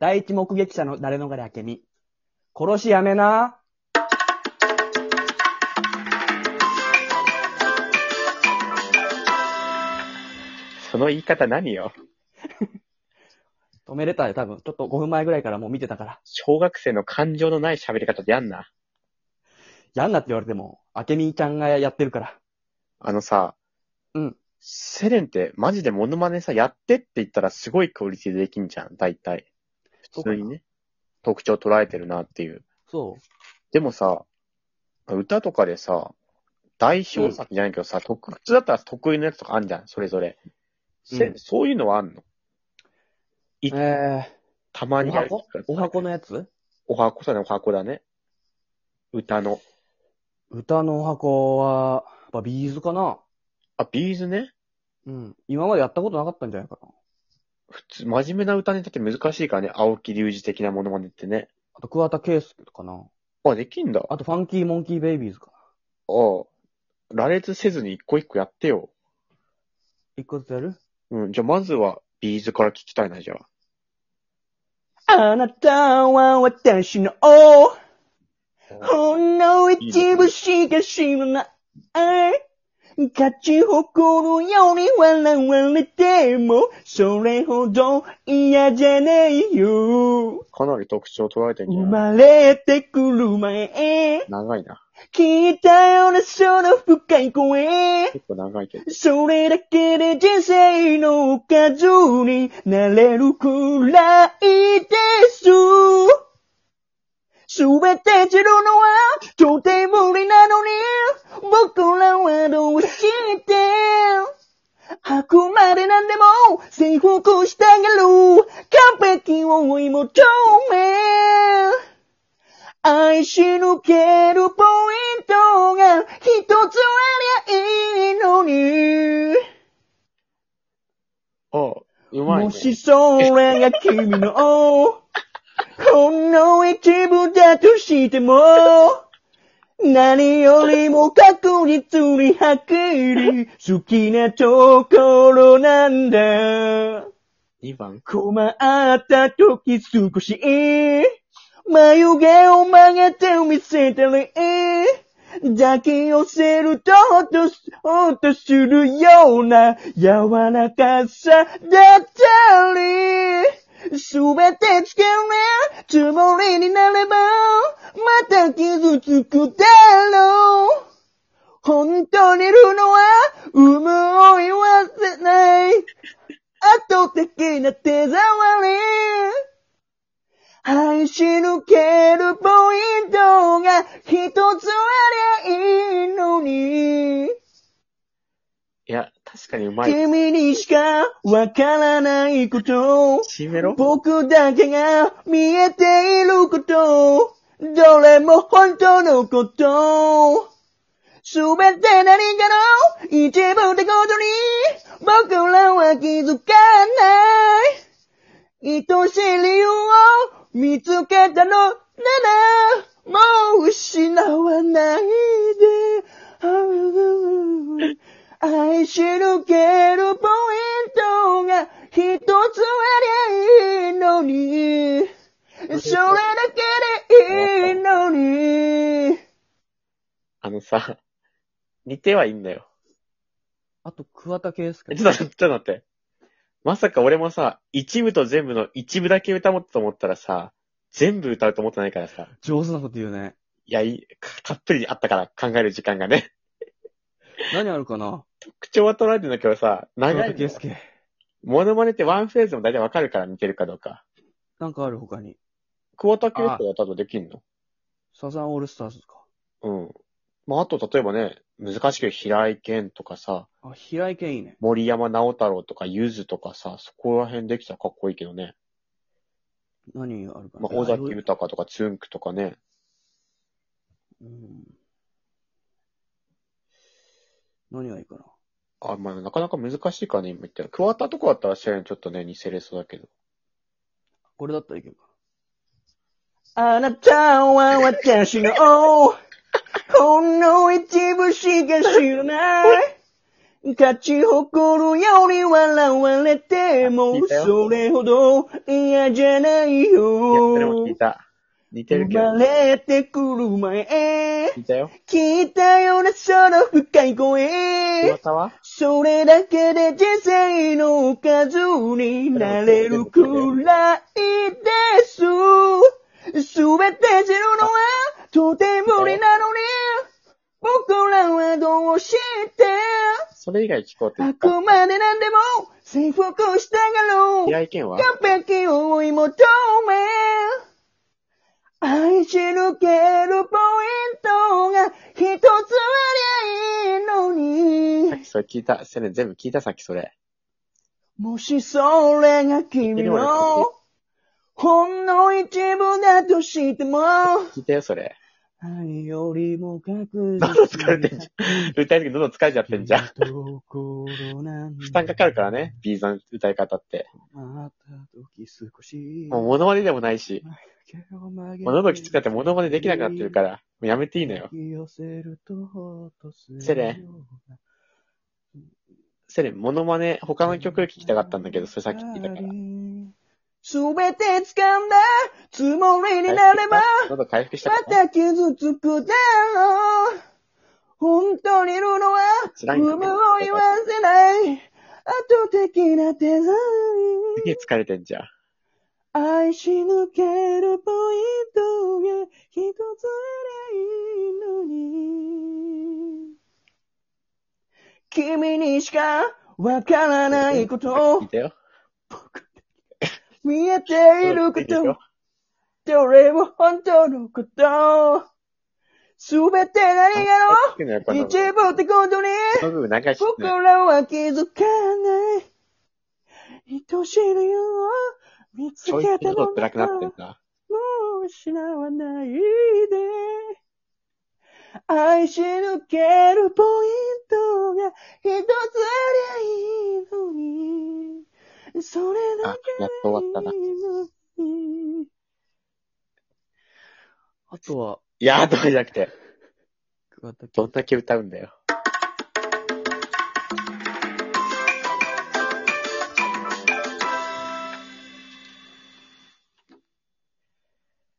第一目撃者の誰のがれ明美。殺しやめな。その言い方何よ。止めれたよ、多分。ちょっと5分前ぐらいからもう見てたから。小学生の感情のない喋り方ってやんな。やんなって言われても、明美ちゃんがやってるから。あのさ、うん。セレンってマジでモノマネさ、やってって言ったらすごいクオリティでできんじゃん、大体。普通にね。特徴捉えてるなっていう。そう。でもさ、歌とかでさ、代表作じゃないけどさ、普通だったら得意のやつとかあんじゃん、それぞれ。うん、そういうのはあんの？たまにある。お箱のやつ？お箱だね。歌のお箱は、やっぱB'sかな。あ、B'sね。うん。今までやったことなかったんじゃないかな。普通、真面目な歌ネタって難しいからね。青木隆二的なものまねってね。あと、桑田佳祐かな。あ、できんだ。あと、ファンキーモンキーベイビーズかな。ああ。羅列せずに一個一個やってよ。一個ずつやる？うん。じゃあ、まずは、B'sから聞きたいな、じゃあ。あなたは私の、ほんの一部しか知らない。勝ち誇るように笑われても、それほど嫌じゃないよ。かなり特徴捉えてるね。生まれてくる前。長いな。聞いたようなその深い声。結構長いけど。それだけで人生のおかずになれるくらいです。すべて知るのはとても無理なのに、僕らはどうしてあくまで何でも征服してあげる完璧を追い求め、愛し抜けるポイントが一つありゃいいのに。あ、うまいね。もしそれが君のほんの一部だとしても、何よりも確実にはっきり好きなところなんだ。2番。困った時少し眉毛を曲げて見せたり、抱き寄せるとほっとするような柔らかさだったり、すべてつけるつもりになれば、また傷つくだろう。本当にいるのは、有無を言わせない。圧倒的な手触り。愛し抜けるポイントが一つありゃいいのに。いや、確かにうまい。君にしかわからないこと。僕だけが見えていること。どれも本当のこと。すべて何かの一部ってことに、僕らは気づかない。愛しい理由を見つけたのなら、もう失わないで。愛し抜けるポイントが一つありゃいいのに、それだけでいいのに。あのさ、似てはいいんだよ。あと、桑田佳祐。ちょっと待って。まさか俺もさ、一部と全部の一部だけ歌おうと思ったらさ、全部歌うと思ってないからさ。上手なこと言うね。いや、たっぷりあったから考える時間がね。何あるかな？特徴は捉えてんだけどさ、長い。モノマネってワンフレーズも大体わかるから似てるかどうか。なんかある他に。桑田佳祐は多分できんの？サザンオールスターズか。うん。まあ、あと例えばね、難しく平井堅とかさ。あ、平井堅いいね。森山直太朗とかゆずとかさ、そこら辺できたらかっこいいけどね。何あるかな？まあ、尾崎豊とかつんくとかね。うん。何がいいかなあ、まあ、なかなか難しいからね、今言ったら。桑田とかだったら試合にちょっとね、似せれそうだけど。これだったらいけるかな。あなたは私の、ほんの一部しか知らない。勝ち誇るより笑われてもそれほど嫌じゃないよ。いや、それも聞いた。似てるけど。生まれてくる前。聞いたよ。聞いたよね、その深い声。それだけで人生のおかずになれるくらいです。すべて知るのはとても無理なのに、僕らはどうしてそれ以外聞こうって言った。あくまで何でも征服したがろう。平井堅は完璧を追い求め、愛し抜けるポイントが一つありゃいいのに。さっきそれ聞いた。全部聞いた、さっきそれ。もしそれが君のほんの一部だとしても。聞いたよ、それ。何よりも確実に疲れてんじゃん。歌い時どんどん疲れちゃってんじゃん。負担かかるからね、B さん歌い方って。もうモノマネでもないし。喉きつかってモノマネできなくなってるから、もうやめていいのよ。セレン、モノマネ、他の曲聞きたかったんだけど、それさっき聞いたから。すべて掴んだつもりになれば、また傷つくだろう。本当にいるのは、有無を言わせない、後的なデザイン。すげえ疲れてんじゃん。愛し抜けるポイントが一つありゃいいのに。君にしかわからないこと。聞いたよ。見えていること、どれも本当のこと、すべて何やろう、一部ってことに、僕らは気づかない。愛しい理由を見つけたものは、もう失わないで。愛し抜けるポイントが一つありゃいいのに。それだけ。やっと終わったな。あとは。いや、あとはじゃなくて。どんだけ歌うんだよ。